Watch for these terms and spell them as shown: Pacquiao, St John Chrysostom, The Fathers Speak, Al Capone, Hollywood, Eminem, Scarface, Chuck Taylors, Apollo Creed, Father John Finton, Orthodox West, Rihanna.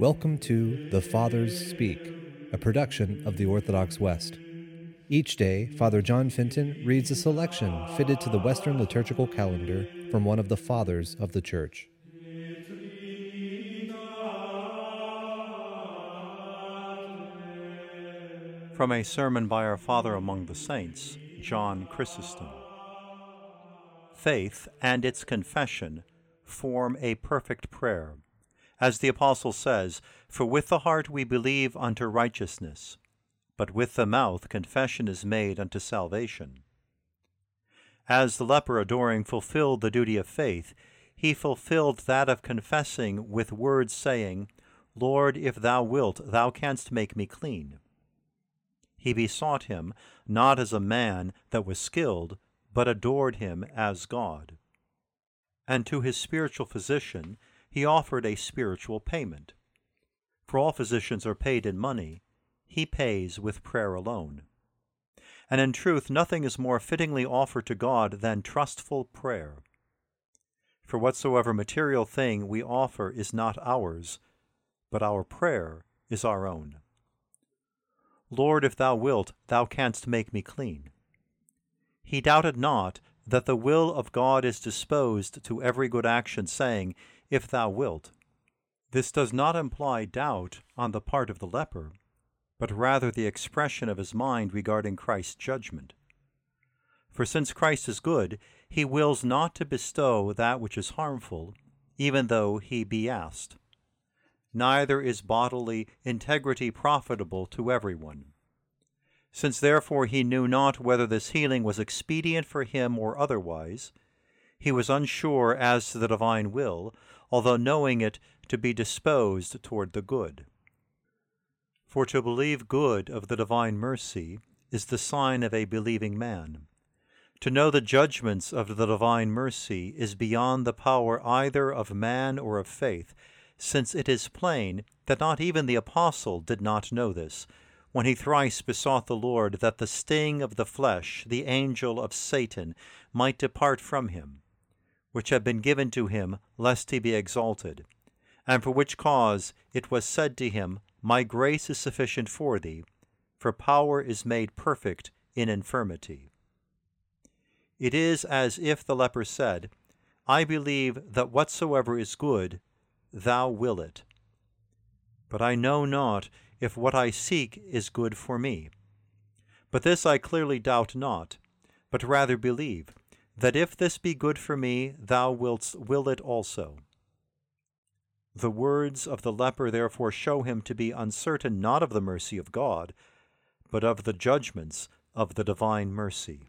Welcome to The Fathers Speak, a production of the Orthodox West. Each day, Father John Finton reads a selection fitted to the Western liturgical calendar from one of the Fathers of the Church. From a sermon by our Father among the Saints, John Chrysostom. Faith and its confession form a perfect prayer. As the Apostle says, "For with the heart we believe unto righteousness, but with the mouth confession is made unto salvation." As the leper adoring fulfilled the duty of faith, he fulfilled that of confessing with words saying, "Lord, if thou wilt, thou canst make me clean." He besought him, not as a man that was skilled, but adored him as God. And to his spiritual physician, he offered a spiritual payment. For all physicians are paid in money, he pays with prayer alone. And in truth, nothing is more fittingly offered to God than trustful prayer. For whatsoever material thing we offer is not ours, but our prayer is our own. "Lord, if thou wilt, thou canst make me clean." He doubted not that the will of God is disposed to every good action, saying, "If thou wilt." This does not imply doubt on the part of the leper, but rather the expression of his mind regarding Christ's judgment. For since Christ is good, he wills not to bestow that which is harmful, even though he be asked. Neither is bodily integrity profitable to everyone. Since therefore he knew not whether this healing was expedient for him or otherwise, he was unsure as to the divine will, although knowing it to be disposed toward the good. For to believe good of the divine mercy is the sign of a believing man. To know the judgments of the divine mercy is beyond the power either of man or of faith, since it is plain that not even the apostle did not know this, when he thrice besought the Lord that the sting of the flesh, the angel of Satan, might depart from him, which had been given to him, lest he be exalted, and for which cause it was said to him, "My grace is sufficient for thee, for power is made perfect in infirmity." It is as if the leper said, "I believe that whatsoever is good, thou will it. But I know not if what I seek is good for me. But this I clearly doubt not, but rather believe, that if this be good for me, thou wilt will it also." The words of the leper therefore show him to be uncertain not of the mercy of God, but of the judgments of the divine mercy.